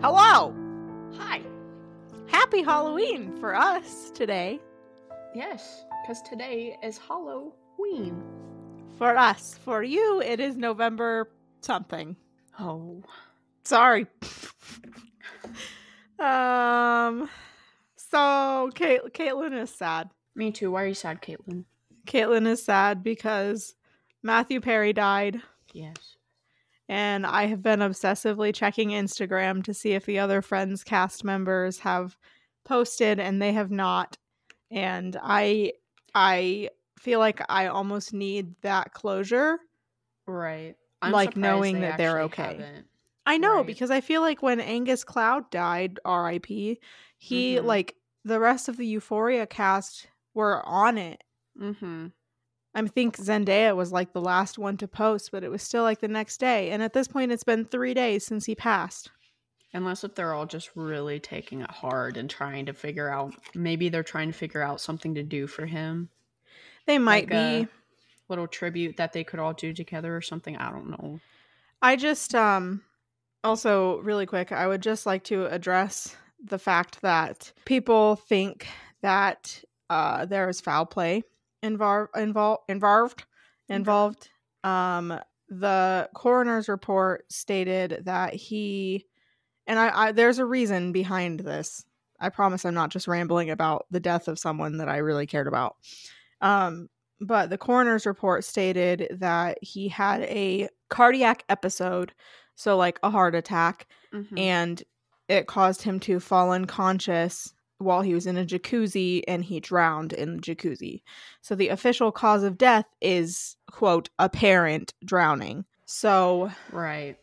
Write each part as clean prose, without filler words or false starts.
Hello! Hi. Happy Halloween for us today. Yes, because today is Halloween. For us. For you, it is November something. Oh. Sorry. So, Caitlin is sad. Me too. Why are you sad, Caitlin? Caitlin is sad because Matthew Perry died. Yes. And I have been obsessively checking Instagram to see if the other Friends cast members have posted, and they have not. And I feel like I almost need that closure. Right. I'm like knowing that they're okay. Haven't. I know, right. Because I feel like when Angus Cloud died, R.I.P., he, mm-hmm. like, the rest of the Euphoria cast were on it. Mm-hmm. I think Zendaya was like the last one to post, but it was still like the next day. And at this point, it's been 3 days since he passed. Unless if they're all just really taking it hard and trying to figure out, maybe they're trying to figure out something to do for him. They might like be. Little tribute that they could all do together or something. I don't know. I just, also really quick, I would just like to address the fact that people think that there is foul play involved. The coroner's report stated that he, and I there's a reason behind this. I promise I'm not just rambling about the death of someone that I really cared about. But the coroner's report stated that he had a cardiac episode, so like a heart attack, mm-hmm. and it caused him to fall unconscious while he was in a jacuzzi, and he drowned in the jacuzzi. So the official cause of death is, quote, apparent drowning. So. Right.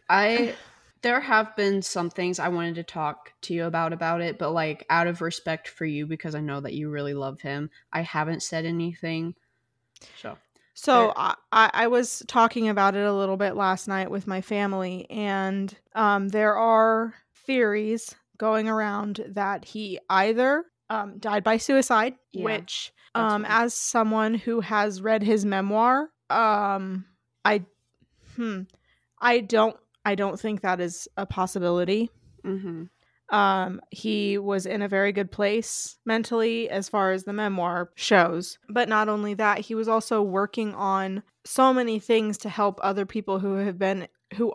There have been some things I wanted to talk to you about it, but like out of respect for you, because I know that you really love him, I haven't said anything. So I was talking about it a little bit last night with my family, and there are theories going around that he either died by suicide, which as someone who has read his memoir, I don't think that is a possibility. Mm-hmm. He was in a very good place mentally as far as the memoir shows. But not only that, he was also working on so many things to help other people who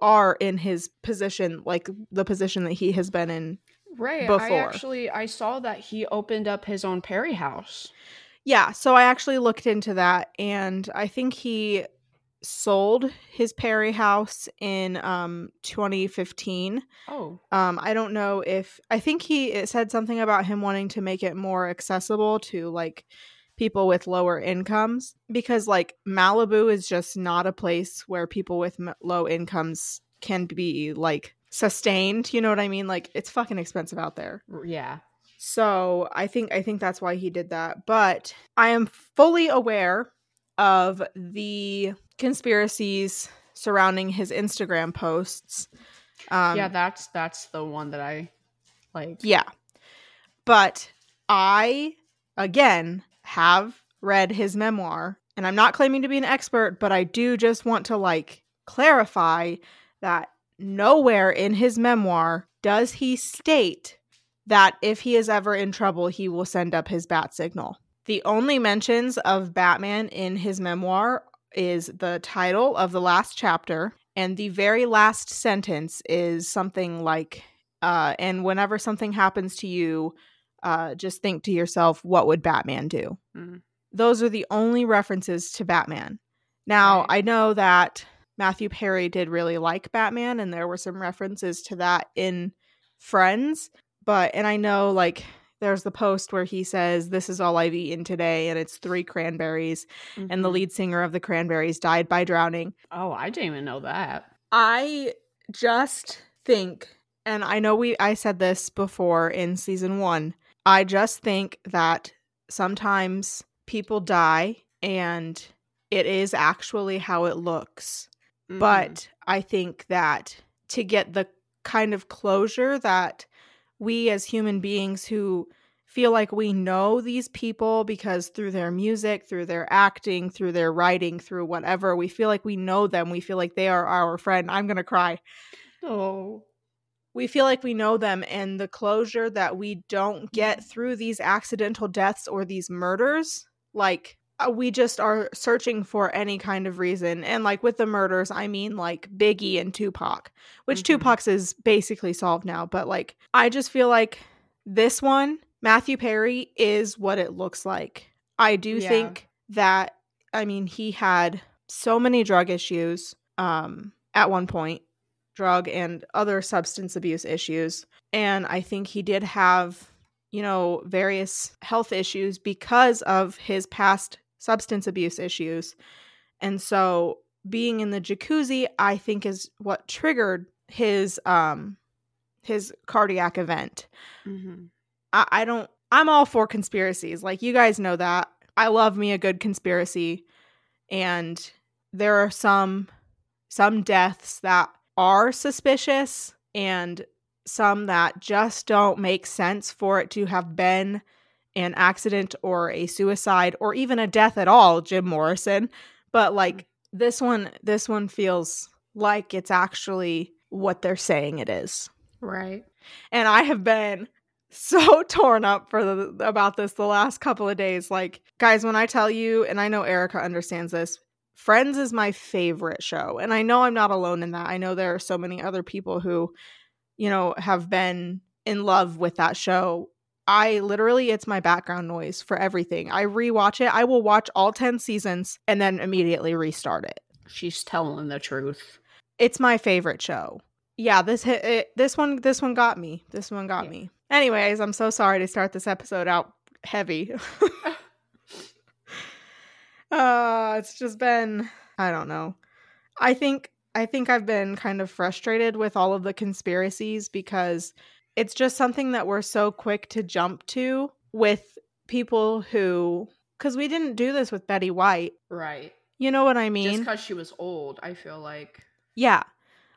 are in his position, like the position that he has been in. Right. Before. I saw that he opened up his own Perry house. Yeah. So I actually looked into that, and I think he sold his Perry house in 2015. Oh. I don't know if, I think it said something about him wanting to make it more accessible to like people with lower incomes, because like Malibu is just not a place where people with low incomes can be like sustained. You know what I mean? Like it's fucking expensive out there. Yeah. So I think that's why he did that. But I am fully aware of the conspiracies surrounding his Instagram posts. Yeah, that's the one that I like. Yeah. But I, again, have read his memoir, and I'm not claiming to be an expert, but I do just want to like clarify that nowhere in his memoir does he state that if he is ever in trouble, he will send up his bat signal. The only mentions of Batman in his memoir is the title of the last chapter, and the very last sentence is something like, and whenever something happens to you, just think to yourself, what would Batman do? Mm. Those are the only references to Batman. Now, right. I know that Matthew Perry did really like Batman, and there were some references to that in Friends, but, and I know like there's the post where he says, "This is all I've eaten today," and it's 3 cranberries. Mm-hmm. And the lead singer of the Cranberries died by drowning. Oh, I didn't even know that. I just think, and I know I said this before in season 1, I just think that sometimes people die and it is actually how it looks. Mm. But I think that to get the kind of closure that we as human beings who feel like we know these people because through their music, through their acting, through their writing, through whatever, we feel like we know them. We feel like they are our friend. I'm going to cry. Oh. We feel like we know them, and the closure that we don't get through these accidental deaths or these murders, like we just are searching for any kind of reason. And like with the murders, I mean like Biggie and Tupac, which mm-hmm. Tupac's is basically solved now. But like, I just feel like this one, Matthew Perry, is what it looks like. I do think that, I mean, he had so many drug issues at one point. Drug and other substance abuse issues. And I think he did have, you know, various health issues because of his past substance abuse issues. And so being in the jacuzzi, I think, is what triggered his cardiac event. Mm-hmm. I'm all for conspiracies. Like, you guys know that. I love me a good conspiracy. And there are some deaths that are suspicious and some that just don't make sense for it to have been an accident or a suicide or even a death at all, Jim Morrison. But like this one feels like it's actually what they're saying it is. Right. And I have been so torn up about this the last couple of days. Like, guys, when I tell you, and I know Erica understands this, Friends is my favorite show. And I know I'm not alone in that. I know there are so many other people who, you know, have been in love with that show. It's my background noise for everything. I rewatch it. I will watch all 10 seasons and then immediately restart it. She's telling the truth. It's my favorite show. Yeah, this one got me. This one got me. Anyways, I'm so sorry to start this episode out heavy. It's just been, I don't know. I think I've been kind of frustrated with all of the conspiracies because it's just something that we're so quick to jump to with people who, because we didn't do this with Betty White. Right. You know what I mean? Just because she was old, I feel like. Yeah.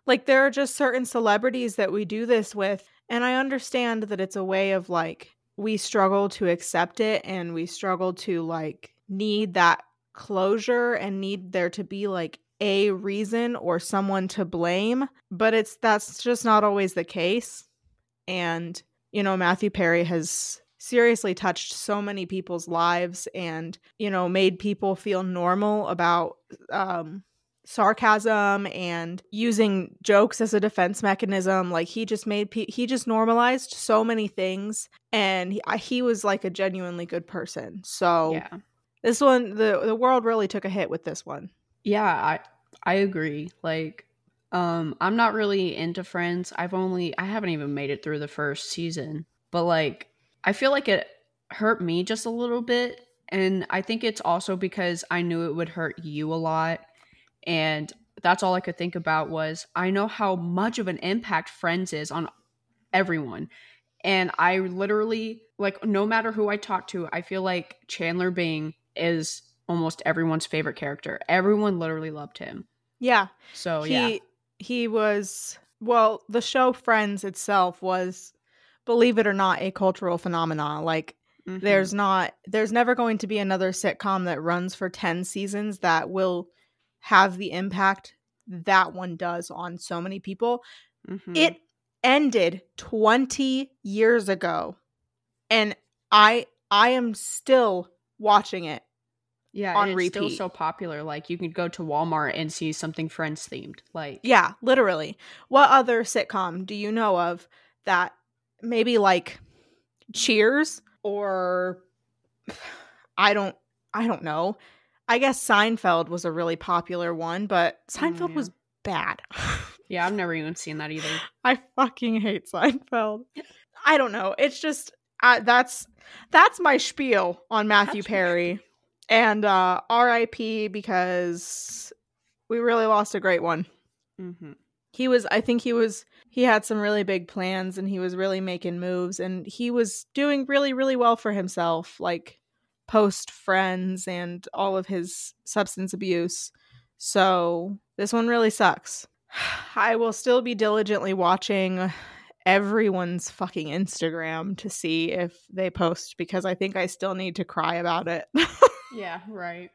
Like, there are just certain celebrities that we do this with. And I understand that it's a way of, like, we struggle to accept it and we struggle to, like, need that closure and need there to be like a reason or someone to blame, but that's just not always the case. And, you know, Matthew Perry has seriously touched so many people's lives and, you know, made people feel normal about sarcasm and using jokes as a defense mechanism. Like, he just normalized so many things, and he was like a genuinely good person. So yeah. This one, the world really took a hit with this one. Yeah, I agree. Like, I'm not really into Friends. I haven't even made it through the first season. But, like, I feel like it hurt me just a little bit. And I think it's also because I knew it would hurt you a lot. And that's all I could think about was, I know how much of an impact Friends is on everyone. And I literally, like, no matter who I talk to, I feel like Chandler Bing is almost everyone's favorite character. Everyone literally loved him. Yeah. So he was, well, the show Friends itself was, believe it or not, a cultural phenomenon. Like, mm-hmm. there's never going to be another sitcom that runs for 10 seasons that will have the impact that one does on so many people. Mm-hmm. It ended 20 years ago, and I am still watching it. Yeah, on repeat. It's still so popular. Like, you can go to Walmart and see something Friends themed. Like, yeah, literally. What other sitcom do you know of that maybe like Cheers or I don't know. I guess Seinfeld was a really popular one, but Seinfeld was bad. Yeah, I've never even seen that either. I fucking hate Seinfeld. I don't know. It's just That's my spiel on Matthew Perry. And R.I.P. because we really lost a great one. Mm-hmm. He had some really big plans and he was really making moves and he was doing really, really well for himself, like post Friends and all of his substance abuse. So this one really sucks. I will still be diligently watching everyone's fucking Instagram to see if they post because I think I still need to cry about it. Yeah, right.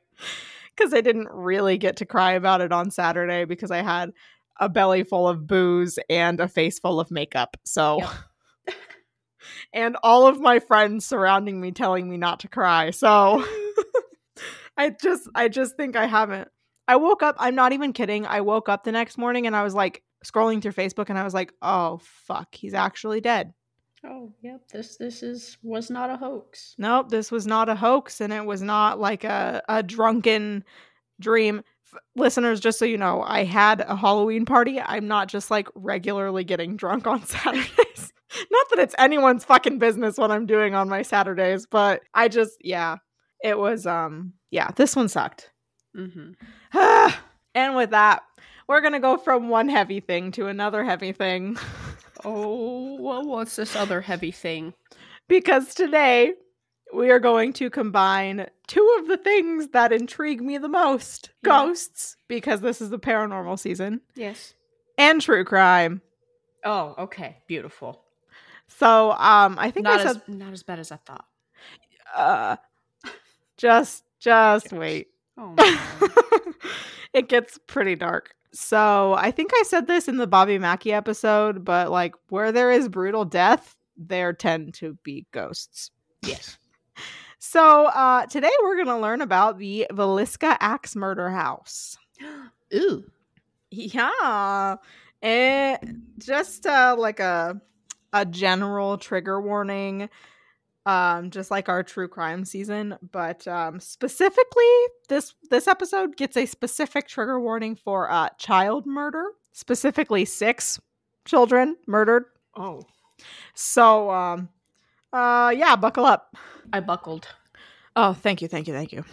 Because I didn't really get to cry about it on Saturday because I had a belly full of booze and a face full of makeup. So, yep. And all of my friends surrounding me telling me not to cry. So I just think I haven't. I woke up. I'm not even kidding. I woke up the next morning and I was like scrolling through Facebook and I was like, oh, fuck, he's actually dead. Oh, yep. This was not a hoax. Nope. This was not a hoax. And it was not like a drunken dream. Listeners, just so you know, I had a Halloween party. I'm not just like regularly getting drunk on Saturdays. Not that it's anyone's fucking business what I'm doing on my Saturdays, but I just, it was, this one sucked. Mm-hmm. And with that, we're going to go from one heavy thing to another heavy thing. Oh, well, what's this other heavy thing? Because today we are going to combine two of the things that intrigue me the most. Yeah. Ghosts, because this is the paranormal season. Yes. And true crime. Oh, okay. Beautiful. So I think not as bad as I thought. Just wait. Oh, my. It gets pretty dark. So I think I said this in the Bobby Mackey episode, but like where there is brutal death, there tend to be ghosts. Yes. So today we're going to learn about the Villisca Axe Murder House. Ooh. Yeah. And just like a general trigger warning, just like our true crime season. But specifically, this episode gets a specific trigger warning for child murder, specifically 6 children murdered. Oh. So, buckle up. I buckled. Oh, thank you.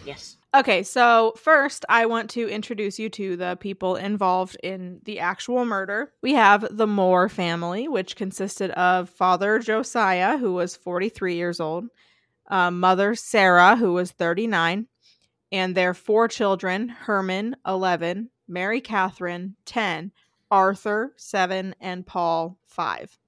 Yes. Okay, so first I want to introduce you to the people involved in the actual murder. We have the Moore family, which consisted of Father Josiah, who was 43 years old, Mother Sarah, who was 39, and their 4 children, Herman, 11, Mary Catherine, 10, Arthur, 7, and Paul, 5.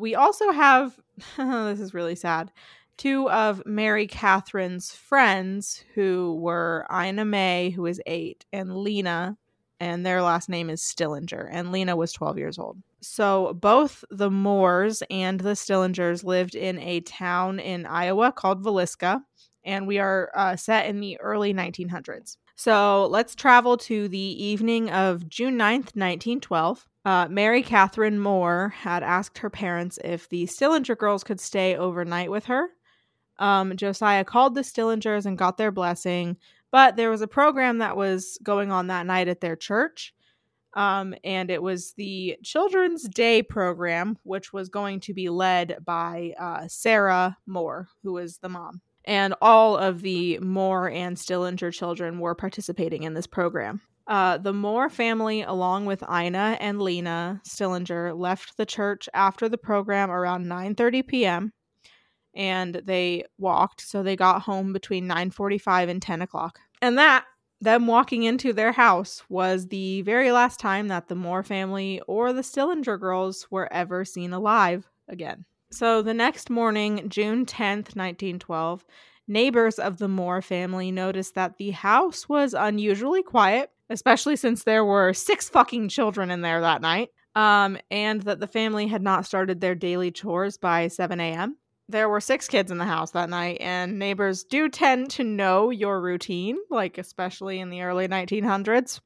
We also have, this is really sad, 2 of Mary Catherine's friends who were Ina May, who is 8, and Lena, and their last name is Stillinger, and Lena was 12 years old. So both the Moores and the Stillingers lived in a town in Iowa called Villisca, and we are set in the early 1900s. So let's travel to the evening of June 9th, 1912. Mary Catherine Moore had asked her parents if the Stillinger girls could stay overnight with her. Josiah called the Stillingers and got their blessing, but there was a program that was going on that night at their church, and it was the Children's Day program, which was going to be led by Sarah Moore, who was the mom. And all of the Moore and Stillinger children were participating in this program. The Moore family, along with Ina and Lena Stillinger, left the church after the program around 9:30 p.m. and they walked, so they got home between 9:45 and 10 o'clock. And them walking into their house was the very last time that the Moore family or the Stillinger girls were ever seen alive again. So the next morning, June 10th, 1912, neighbors of the Moore family noticed that the house was unusually quiet, especially since there were 6 fucking children in there that night, and that the family had not started their daily chores by 7 a.m. There were 6 kids in the house that night, and neighbors do tend to know your routine, like especially in the early 1900s.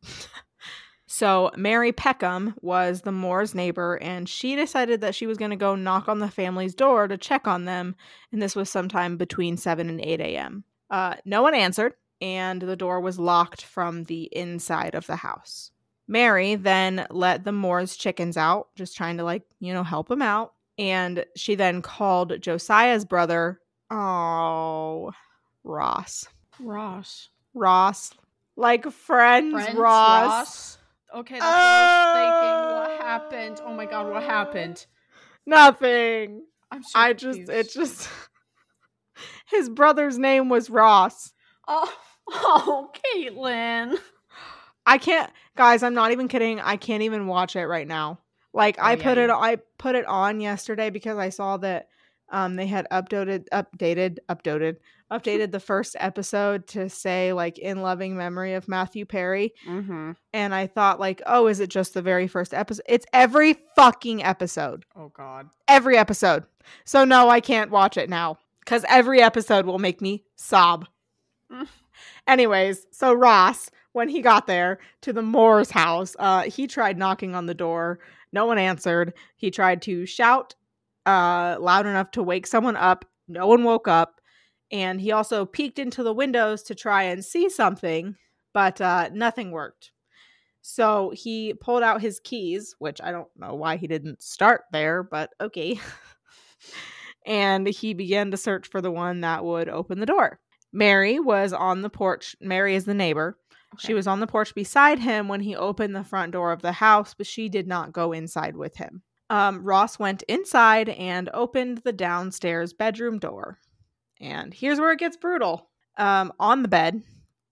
So Mary Peckham was the Moore's neighbor, and she decided that she was going to go knock on the family's door to check on them, and this was sometime between 7 and 8 a.m. No one answered, and the door was locked from the inside of the house. Mary then let the Moore's chickens out, just trying to help them out, And she then called Josiah's brother, Ross. Like Friends Ross. Okay, that's what I was thinking. What happened? Oh my god, what happened? Nothing. I'm so confused. His brother's name was Ross. Oh, Caitlin. I can't, guys, I'm not even kidding. I can't even watch it right now. Like, I put it on yesterday because I saw that they had updated the first episode to say, like, in loving memory of Matthew Perry. Mm-hmm. And I thought, like, oh, is it just the very first episode? It's every fucking episode. Oh, God. Every episode. So, no, I can't watch it now because every episode will make me sob. Anyways, so Ross, when he got there to the Moore's house, he tried knocking on the door. No one answered. He tried to shout loud enough to wake someone up. No one woke up. And he also peeked into the windows to try and see something, but nothing worked. So he pulled out his keys, which I don't know why he didn't start there, but okay. And he began to search for the one that would open the door. Mary was on the porch. Mary is the neighbor. Okay. She was on the porch beside him when he opened the front door of the house, but she did not go inside with him. Ross went inside and opened the downstairs bedroom door. And here's where it gets brutal. On the bed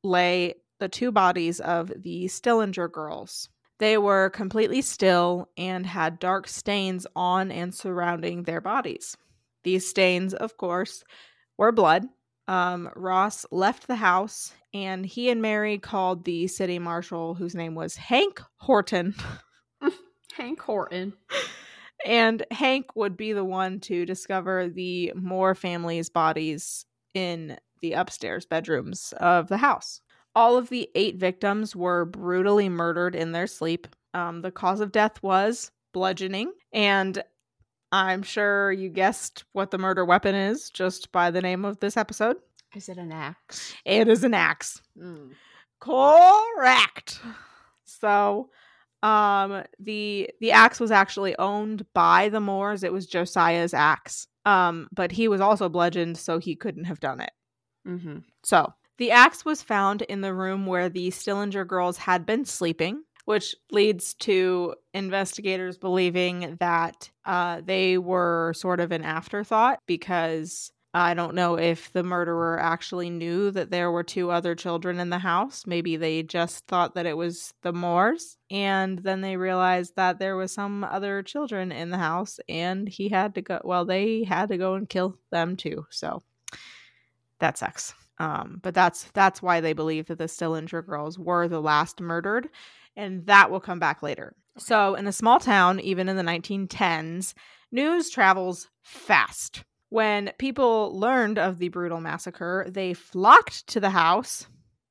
lay the two bodies of the Stillinger girls. They were completely still and had dark stains on and surrounding their bodies. These stains, of course, were blood. Ross left the house, and he and Mary called the city marshal, whose name was Hank Horton. Hank Horton. And Hank would be the one to discover the Moore family's bodies in the upstairs bedrooms of the house. All of the 8 victims were brutally murdered in their sleep. The cause of death was bludgeoning, and I'm sure you guessed what the murder weapon is just by the name of this episode. Is it an axe? It is an axe. Mm. Correct. So, the axe was actually owned by the Moores. It was Josiah's axe. But he was also bludgeoned, so he couldn't have done it. Mm-hmm. So, the axe was found in the room where the Stillinger girls had been sleeping, which leads to investigators believing that they were sort of an afterthought, because I don't know if the murderer actually knew that there were 2 other children in the house. Maybe they just thought that it was the Moores, and then they realized that there was some other children in the house, and he had to go. Well, they had to go and kill them too. So that sucks. But that's why they believe that the Stillinger girls were the last murdered. And that will come back later. So in a small town, even in the 1910s, news travels fast. When people learned of the brutal massacre, they flocked to the house,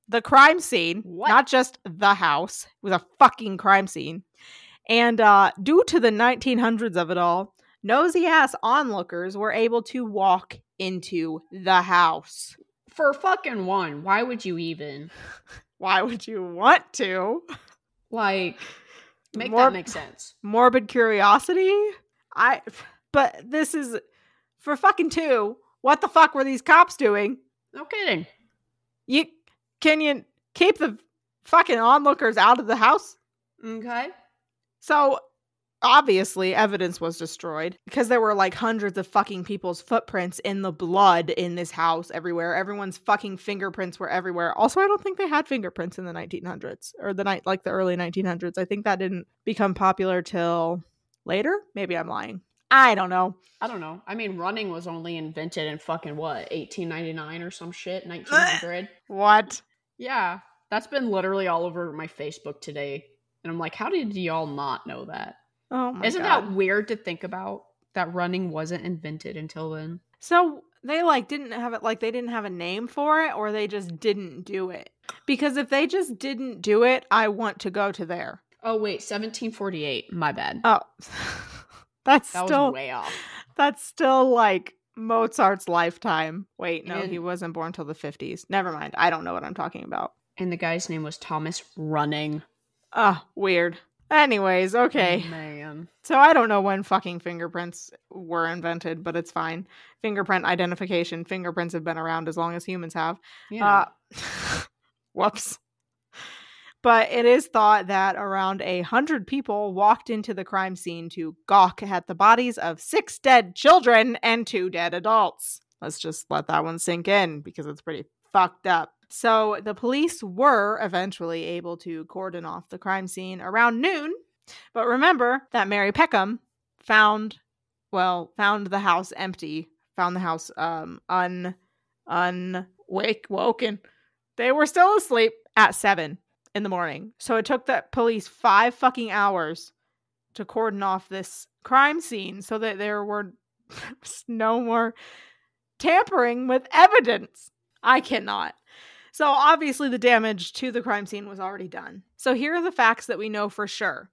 the crime scene, not just the house. It was a fucking crime scene. And due to the 1900s of it all, nosy ass onlookers were able to walk into the house. For fucking one, why would you even? Why would you want to? Like, that make sense. Morbid curiosity? But this is, for fucking 2, what the fuck were these cops doing? No kidding. Can you keep the fucking onlookers out of the house? Okay. So, obviously, evidence was destroyed because there were, like, hundreds of fucking people's footprints in the blood in this house everywhere. Everyone's fucking fingerprints were everywhere. Also, I don't think they had fingerprints in the 1900s or the early 1900s. I think that didn't become popular till later. Maybe I'm lying. I don't know. I mean, running was only invented in fucking, 1899 or some shit? 1900? What? Yeah. That's been literally all over my Facebook today. And I'm like, how did y'all not know that? Oh my God. Isn't that weird to think about, that running wasn't invented until then? So they they didn't have a name for it, or they just didn't do it. Because if they just didn't do it, I want to go to there. Oh wait, 1748. My bad. Oh. That was way off. That's still like Mozart's lifetime. Wait, no, he wasn't born till the 50s. Never mind. I don't know what I'm talking about. And the guy's name was Thomas Running. Oh, weird. Anyways, okay. Oh, man. So I don't know when fucking fingerprints were invented, but it's fine. Fingerprint identification. Fingerprints have been around as long as humans have. Yeah. Whoops. But it is thought that around 100 people walked into the crime scene to gawk at the bodies of 6 dead children and 2 dead adults. Let's just let that one sink in because it's pretty fucked up. So the police were eventually able to cordon off the crime scene around noon. But remember that Mary Peckham found the house empty, found the house woken. They were still asleep at 7 in the morning. So it took the police 5 fucking hours to cordon off this crime scene so that there were no more tampering with evidence. I cannot. So obviously the damage to the crime scene was already done. So here are the facts that we know for sure.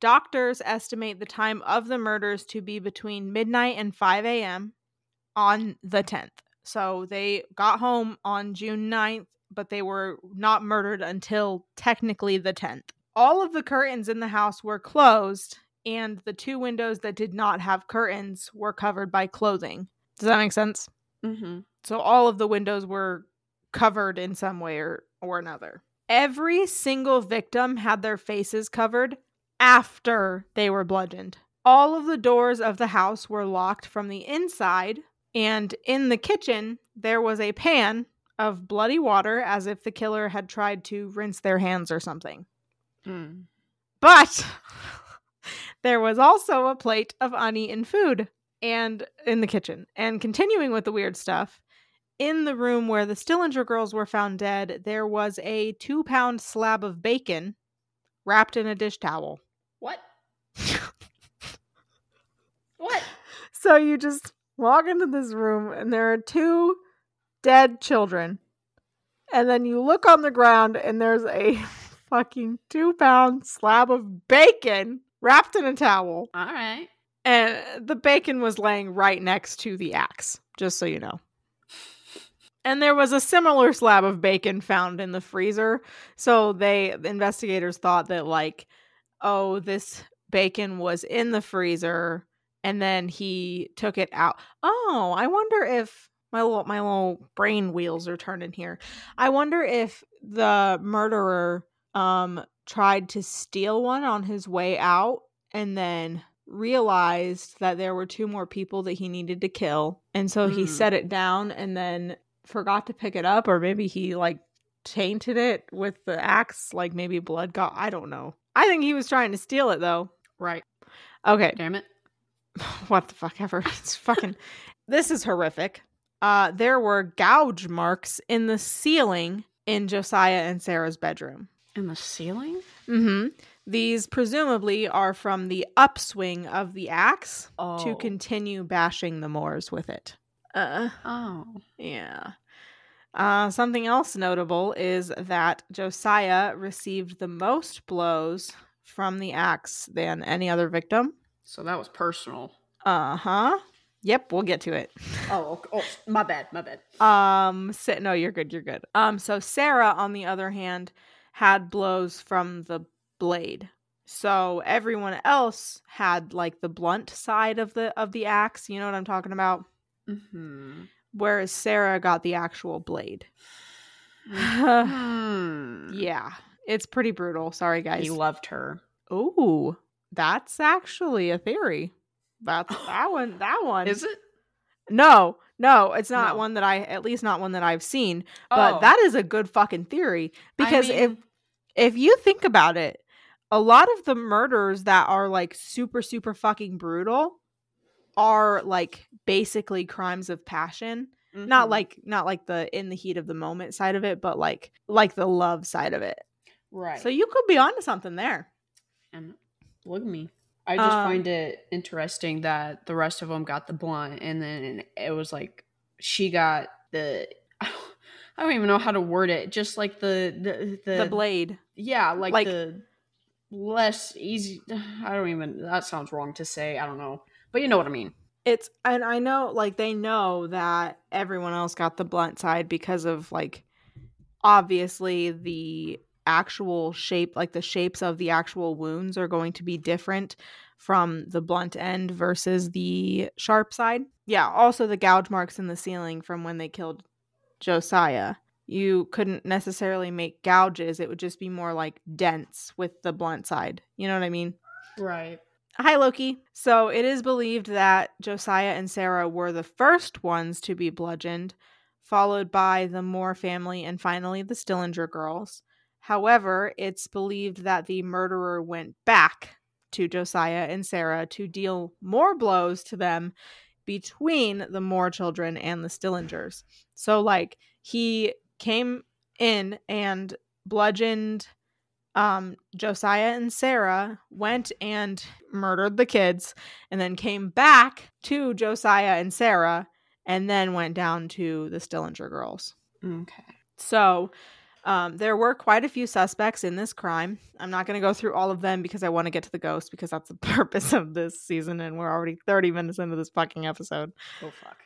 Doctors estimate the time of the murders to be between midnight and 5 a.m. on the 10th. So they got home on June 9th, but they were not murdered until technically the 10th. All of the curtains in the house were closed, and the 2 windows that did not have curtains were covered by clothing. Does that make sense? Mm-hmm. So all of the windows were covered in some way or another. Every single victim had their faces covered after they were bludgeoned. All of the doors of the house were locked from the inside, and in the kitchen, there was a pan of bloody water as if the killer had tried to rinse their hands or something. Mm. But there was also a plate of uneaten food and in the kitchen. And continuing with the weird stuff, in the room where the Stillinger girls were found dead, there was a 2-pound slab of bacon wrapped in a dish towel. What? What? So you just walk into this room and there are 2 dead children. And then you look on the ground and there's a fucking 2-pound slab of bacon wrapped in a towel. All right. And the bacon was laying right next to the axe, just so you know. And there was a similar slab of bacon found in the freezer. So the investigators thought that, like, oh, this bacon was in the freezer and then he took it out. Oh, I wonder if my little brain wheels are turning here. I wonder if the murderer tried to steal one on his way out and then realized that there were 2 more people that he needed to kill, and so he set it down and then forgot to pick it up, or maybe he like tainted it with the axe, like maybe blood got, I don't know. I think he was trying to steal it though. Right. Okay. Damn it. What the fuck ever. It's fucking this is horrific. There were gouge marks in the ceiling in Josiah and Sarah's bedroom. In the ceiling? Mm-hmm. These presumably are from the upswing of the axe to continue bashing the Moors with it. Yeah. Something else notable is that Josiah received the most blows from the axe than any other victim. So that was personal. Uh-huh. Yep, we'll get to it. Oh, my bad. No, you're good. So Sarah, on the other hand, had blows from the blade. So everyone else had like the blunt side of the axe, you know what I'm talking about? Mm-hmm. Whereas Sarah got the actual blade. Mm-hmm. Yeah, it's pretty brutal. Sorry guys. He loved her. Oh, that's actually a theory. That's that one. Is it? No, it's not one that I've seen, but that is a good fucking theory because I mean, if you think about it, a lot of the murders that are like super, super fucking brutal are like basically crimes of passion. Mm-hmm. Not like the in the heat of the moment side of it, but like the love side of it. Right. So you could be onto something there. And look at me. I just find it interesting that the rest of them got the blunt and then it was like she got the... I don't even know how to word it. Just like the blade. Yeah, like the... less easy. That sounds wrong to say. I don't know. But you know what I mean. And I know, like, they know that everyone else got the blunt side because of, like, obviously the actual shape, like the shapes of the actual wounds are going to be different from the blunt end versus the sharp side. Yeah, also the gouge marks in the ceiling from when they killed Josiah. You couldn't necessarily make gouges. It would just be more like dents with the blunt side. You know what I mean? Right. Hi, Loki. So it is believed that Josiah and Sarah were the first ones to be bludgeoned, followed by the Moore family and finally the Stillinger girls. However, it's believed that the murderer went back to Josiah and Sarah to deal more blows to them between the Moore children and the Stillingers. So, like, he came in and bludgeoned Josiah and Sarah, went and murdered the kids, and then came back to Josiah and Sarah, and then went down to the Stillinger girls. Okay. So... there were quite a few suspects in this crime. I'm not going to go through all of them because I want to get to the ghost, because that's the purpose of this season, and we're already 30 minutes into this fucking episode. Oh, fuck.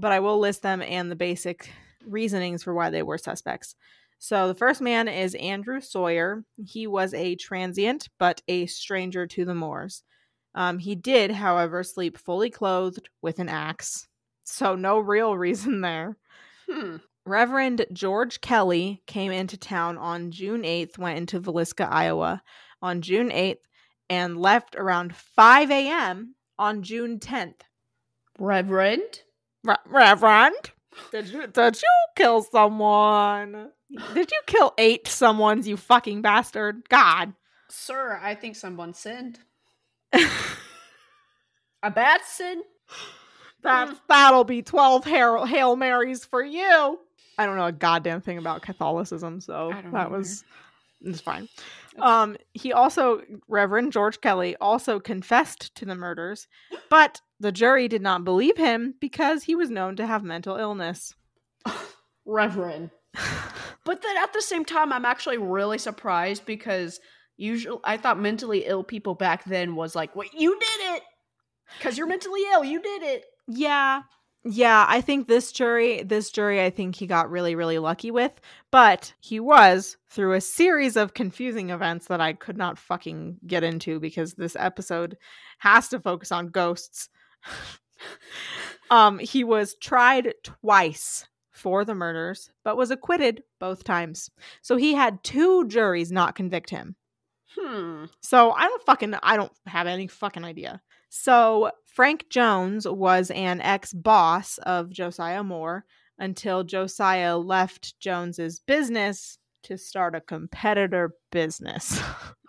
But I will list them and the basic reasonings for why they were suspects. So the first man is Andrew Sawyer. He was a transient, but a stranger to the Moores. He did, however, sleep fully clothed with an axe. So no real reason there. Reverend George Kelly came into town on June 8th, went into Villisca, Iowa on June 8th, and left around 5 a.m. on June 10th. Reverend? Reverend? Did you kill someone? Did you kill 8 someones, you fucking bastard? God. Sir, I think someone sinned. A bad sin? That'll be 12 Hail Marys for you. I don't know a goddamn thing about Catholicism, so it's fine. He also, Reverend George Kelly, also confessed to the murders, but the jury did not believe him because he was known to have mental illness. Reverend. But then at the same time, I'm actually really surprised, because usually I thought mentally ill people back then was like, wait, you did it! Because you're mentally ill, you did it! Yeah, I think this jury, I think he got really, really lucky with, but he was, through a series of confusing events that I could not fucking get into because this episode has to focus on ghosts. He was tried twice for the murders, but was acquitted both times. So he had 2 juries not convict him. So I don't have any fucking idea. So Frank Jones was an ex-boss of Josiah Moore until Josiah left Jones's business to start a competitor business.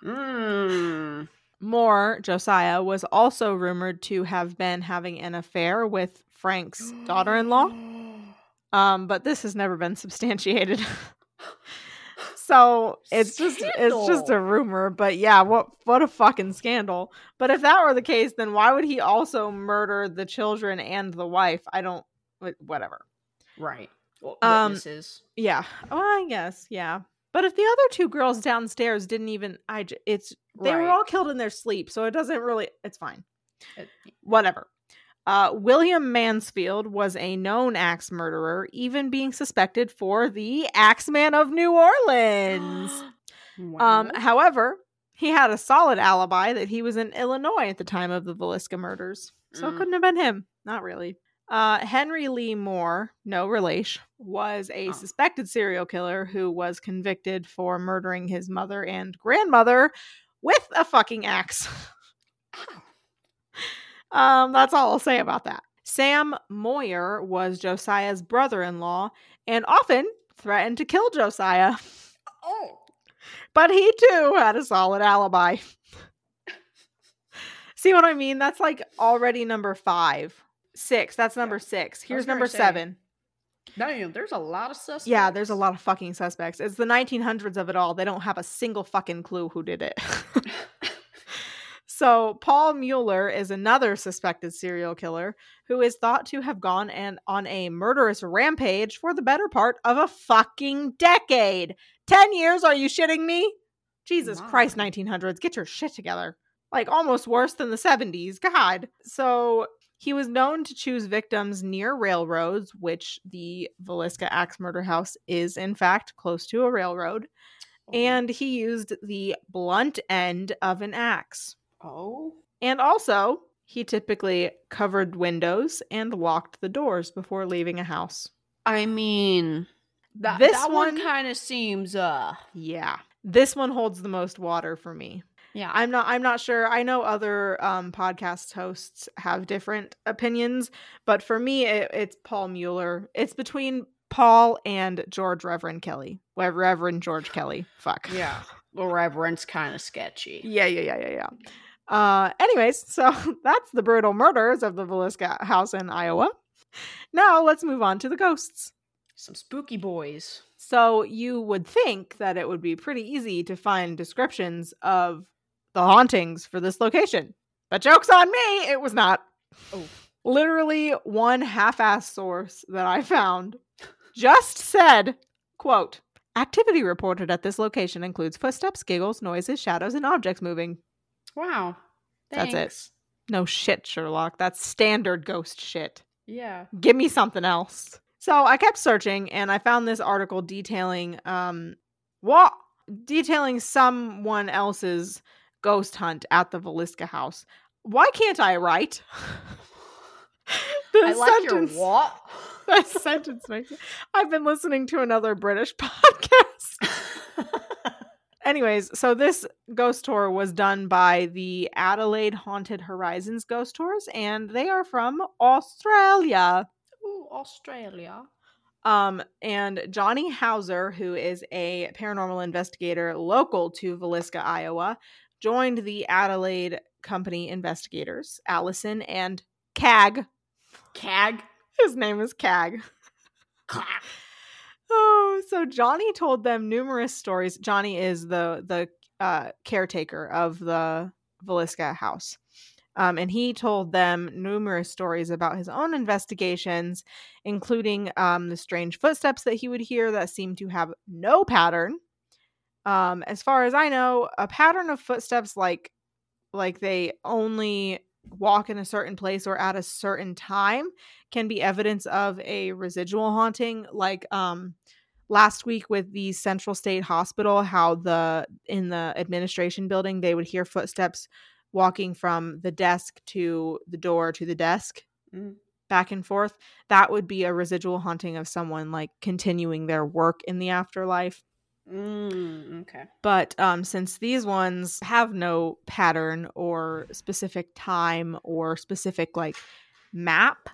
Moore, Josiah, was also rumored to have been having an affair with Frank's daughter-in-law. But this has never been substantiated. So it's just a rumor, but yeah, what a fucking scandal. But if that were the case, then why would he also murder the children and the wife? Whatever. Right. Well, witnesses. Yeah. Well, I guess. Yeah. But if the other 2 girls downstairs didn't even, they were all killed in their sleep, so it doesn't really, it's fine. Whatever. William Mansfield was a known axe murderer, even being suspected for the Axeman of New Orleans. Wow. However, he had a solid alibi that he was in Illinois at the time of the Villisca murders. So it couldn't have been him. Not really. Henry Lee Moore, no relation, was a suspected serial killer who was convicted for murdering his mother and grandmother with a fucking axe. That's all I'll say about that. Sam Moyer was Josiah's brother-in-law and often threatened to kill Josiah. Oh. But he too had a solid alibi. See what I mean? That's like already number 6. That's number 6. Here's number 7. Damn, there's a lot of suspects. Yeah, there's a lot of fucking suspects. It's the 1900s of it all. They don't have a single fucking clue who did it. So Paul Mueller is another suspected serial killer who is thought to have gone on a murderous rampage for the better part of a fucking decade. 10 years? Are you shitting me? Jesus Christ, 1900s. Get your shit together. Like, almost worse than the 70s. God. So He was known to choose victims near railroads, which the Villisca Axe Murder House is, in fact, close to a railroad. Oh. And he used the blunt end of an axe. Oh. And also, he typically covered windows and locked the doors before leaving a house. I mean, this one kind of seems, yeah. This one holds the most water for me. Yeah, I'm not sure. I know other podcast hosts have different opinions, but for me, it's Paul Mueller. It's between Paul and Reverend George Kelly. Fuck. Yeah, the Reverend's kind of sketchy. Yeah. Anyways, so that's the brutal murders of the Villisca House in Iowa. Now let's move on to the ghosts. Some spooky boys. So you would think that it would be pretty easy to find descriptions of the hauntings for this location. But joke's on me, it was not. Oh. Literally one half-ass source that I found just said, quote, activity reported at this location includes footsteps, giggles, noises, shadows, and objects moving. Wow. Thanks. That's it. No shit, Sherlock. That's standard ghost shit. Yeah. Give me something else. So I kept searching, and I found this article detailing someone else's ghost hunt at the Villisca House. Why can't I write? I like sentence, your what? That sentence makes it. I've been listening to another British podcast. Anyways, so this ghost tour was done by the Adelaide Haunted Horizons Ghost Tours, and they are from Australia. Australia. And Johnny Hauser, who is a paranormal investigator local to Villisca, Iowa, joined the Adelaide company investigators, Allison and Cag. Cag? His name is Cag. Oh, so Johnny told them numerous stories. Johnny is the caretaker of the Villisca House. And he told them numerous stories about his own investigations, including the strange footsteps that he would hear that seemed to have no pattern. As far as I know, a pattern of footsteps like they only walk in a certain place or at a certain time can be evidence of a residual haunting. Like last week with the Central State Hospital, how in the administration building, they would hear footsteps walking from the desk to the door to the desk, back and forth. That would be a residual haunting of someone like continuing their work in the afterlife. Okay. But since these ones have no pattern or specific time or specific like map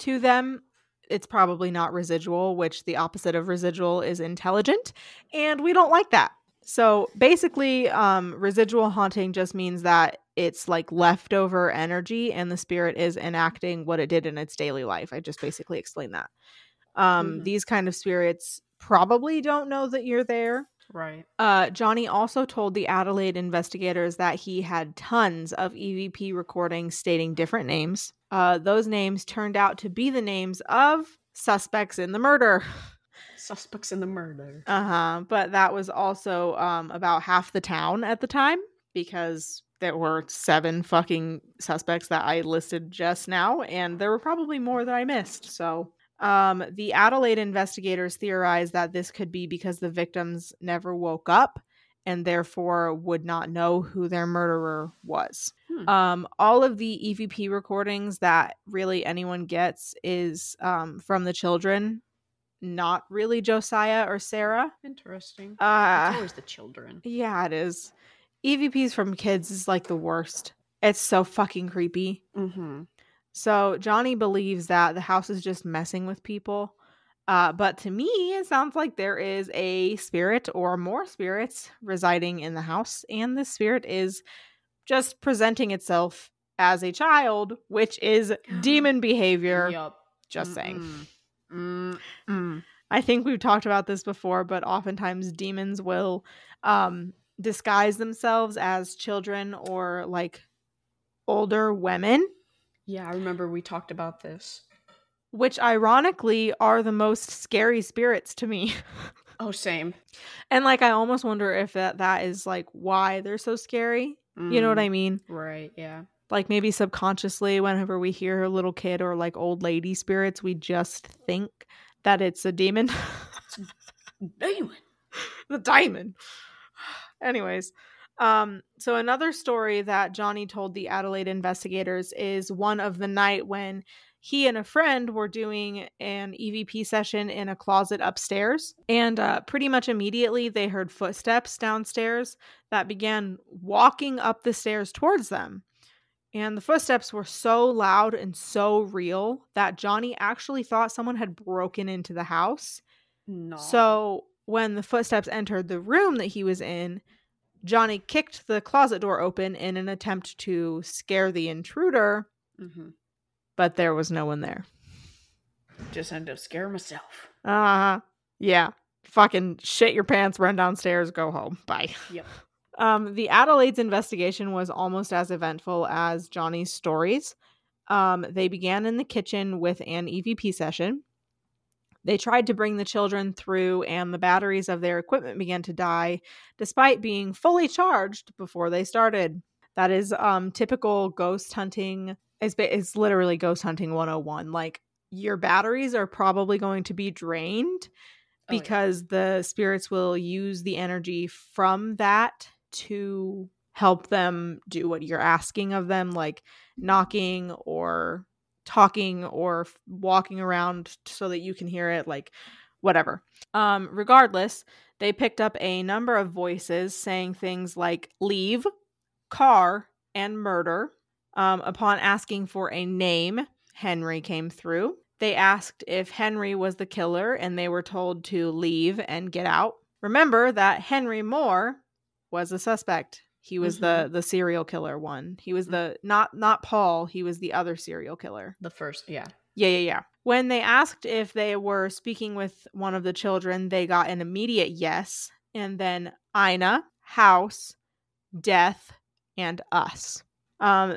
to them, it's probably not residual, which the opposite of residual is intelligent. And we don't like that. So basically, residual haunting just means that it's like leftover energy and the spirit is enacting what it did in its daily life. I just basically explained that. These kind of spirits probably don't know that you're there. Right. Johnny also told the Adelaide investigators that he had tons of EVP recordings stating different names. Those names turned out to be the names of suspects in the murder. Suspects in the murder. But that was also about half the town at the time, because there were 7 fucking suspects that I listed just now, and there were probably more that I missed. So the Adelaide investigators theorized that this could be because the victims never woke up and therefore would not know who their murderer was. All of the EVP recordings that really anyone gets is from the children. Not really Josiah or Sarah. Interesting. It's always the children. Yeah, it is. EVPs from kids is like the worst. It's so fucking creepy. Mm-hmm. So Johnny believes that the house is just messing with people. But to me, it sounds like there is a spirit or more spirits residing in the house. And this spirit is just presenting itself as a child, which is demon behavior. Yep. Just saying. I think we've talked about this before, but oftentimes demons will disguise themselves as children or like older women. Yeah, I remember we talked about this. Which ironically are the most scary spirits to me. Oh, same. And like I almost wonder if that is like why they're so scary. You know what I mean? Right, yeah. Like maybe subconsciously, whenever we hear little kid or like old lady spirits, we just think that it's a demon. The diamond. Anyways, so another story that Johnny told the Adelaide investigators is one of the night when he and a friend were doing an EVP session in a closet upstairs. And pretty much immediately they heard footsteps downstairs that began walking up the stairs towards them. And the footsteps were so loud and so real that Johnny actually thought someone had broken into the house. No. So when the footsteps entered the room that he was in, Johnny kicked the closet door open in an attempt to scare the intruder. Mm-hmm. But there was no one there. Just ended up scaring myself. Yeah. Fucking shit your pants, run downstairs, go home. Bye. Yep. The Adelaide's investigation was almost as eventful as Johnny's stories. They began in the kitchen with an EVP session. They tried to bring the children through, and the batteries of their equipment began to die, despite being fully charged before they started. That is typical ghost hunting. It's literally ghost hunting 101. Like, your batteries are probably going to be drained because the spirits will use the energy from that to help them do what you're asking of them, like knocking or talking or walking around so that you can hear it, like whatever. Regardless, they picked up a number of voices saying things like leave, car, and murder. Upon asking for a name, Henry came through. They asked if Henry was the killer, and they were told to leave and get out. Remember that Henry Moore was a suspect. He was the serial killer one. He was the not Paul. He was the other serial killer. The first, yeah. Yeah. When they asked if they were speaking with one of the children, they got an immediate yes, and then Ina, house, death, and us.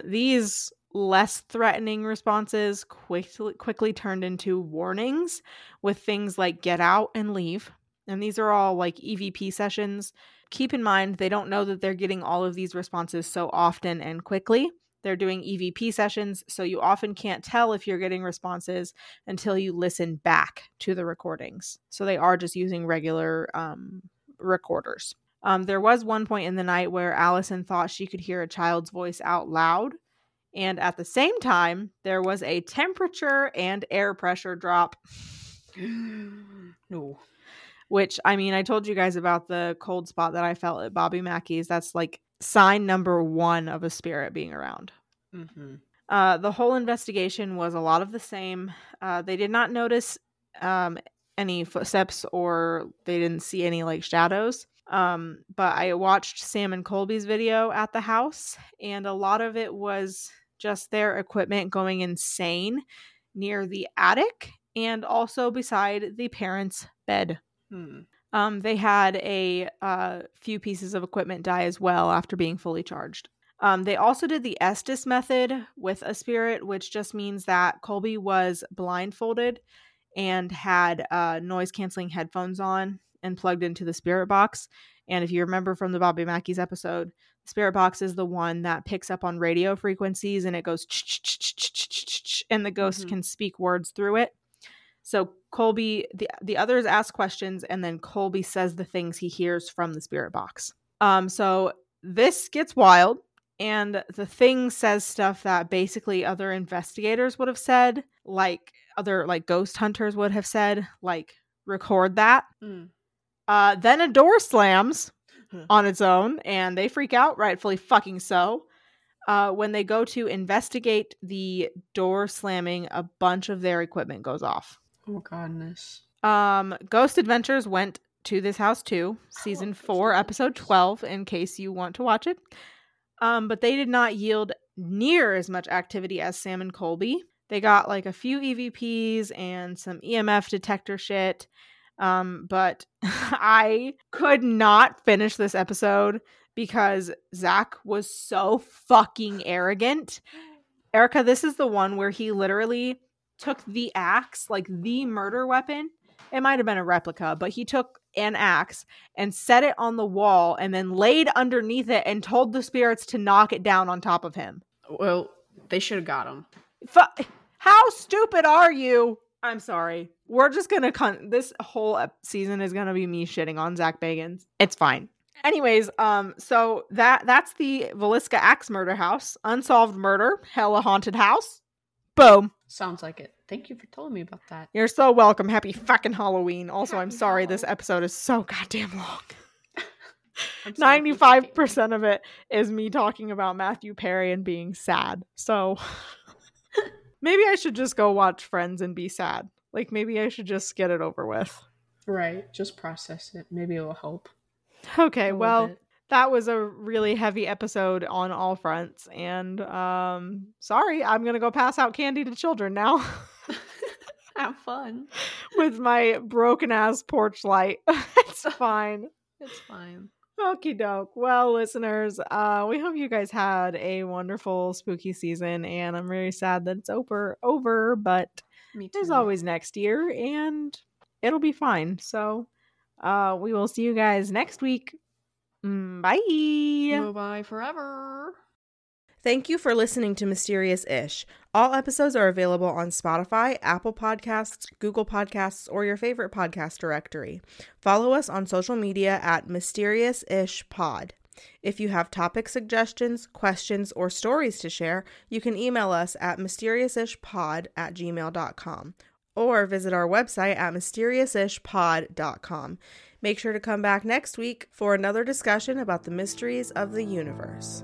These less threatening responses quickly turned into warnings with things like get out and leave. And these are all like EVP sessions. Keep in mind, they don't know that they're getting all of these responses so often and quickly. They're doing EVP sessions, so you often can't tell if you're getting responses until you listen back to the recordings. So they are just using regular recorders. There was one point in the night where Allison thought she could hear a child's voice out loud. And at the same time, there was a temperature and air pressure drop. No. Which, I mean, I told you guys about the cold spot that I felt at Bobby Mackey's. That's like sign number one of a spirit being around. Mm-hmm. The whole investigation was a lot of the same. They did not notice any footsteps, or they didn't see any like shadows. But I watched Sam and Colby's video at the house, and a lot of it was just their equipment going insane near the attic and also beside the parents' bed. They had a few pieces of equipment die as well after being fully charged. They also did the Estes method with a spirit, which just means that Colby was blindfolded and had noise-canceling headphones on and plugged into the spirit box. And if you remember from the Bobby Mackey's episode, the spirit box is the one that picks up on radio frequencies, and it goes and the ghost can speak words through it. So Colby, the others ask questions, and then Colby says the things he hears from the spirit box. So this gets wild, and the thing says stuff that basically other investigators would have said, like other like ghost hunters would have said, like record that. Then a door slams on its own, and they freak out, rightfully fucking so. When they go to investigate the door slamming, a bunch of their equipment goes off. Oh, goodness. Ghost Adventures went to this house, too. Season 4, episode 12, in case you want to watch it. But they did not yield near as much activity as Sam and Colby. They got, like, a few EVPs and some EMF detector shit. But I could not finish this episode because Zach was so fucking arrogant. Erica, this is the one where he literally took the axe, like the murder weapon. It might have been a replica, but he took an axe and set it on the wall and then laid underneath it and told the spirits to knock it down on top of him. Well, they should have got him. How stupid are you? I'm sorry. We're just going to... this whole season is going to be me shitting on Zach Bagans. It's fine. Anyways, so that's the Villisca Axe Murder House. Unsolved murder. Hella haunted house. Boom. Sounds like it. Thank you for telling me about that. You're so welcome. Happy fucking Halloween. Also, Happy I'm sorry Halloween. This episode is so goddamn long. 95% of it is me talking about Matthew Perry and being sad. So maybe I should just go watch Friends and be sad. Like, maybe I should just get it over with. Right. Just process it. Maybe it will help. Okay. Well, that was a really heavy episode on all fronts. And sorry, I'm going to go pass out candy to children now. Have fun. With my broken ass porch light. It's fine. It's fine. Okie doke. Well, listeners, we hope you guys had a wonderful spooky season, and I'm really sad that it's over, but there's always next year and it'll be fine. So we will see you guys next week. Bye. Bye forever. Thank you for listening to Mysterious Ish. All episodes are available on Spotify, Apple Podcasts, Google Podcasts, or your favorite podcast directory. Follow us on social media at Mysterious Ish Pod. If you have topic suggestions, questions, or stories to share, you can email us at mysteriousishpod@gmail.com or visit our website at mysteriousishpod.com. Make sure to come back next week for another discussion about the mysteries of the universe.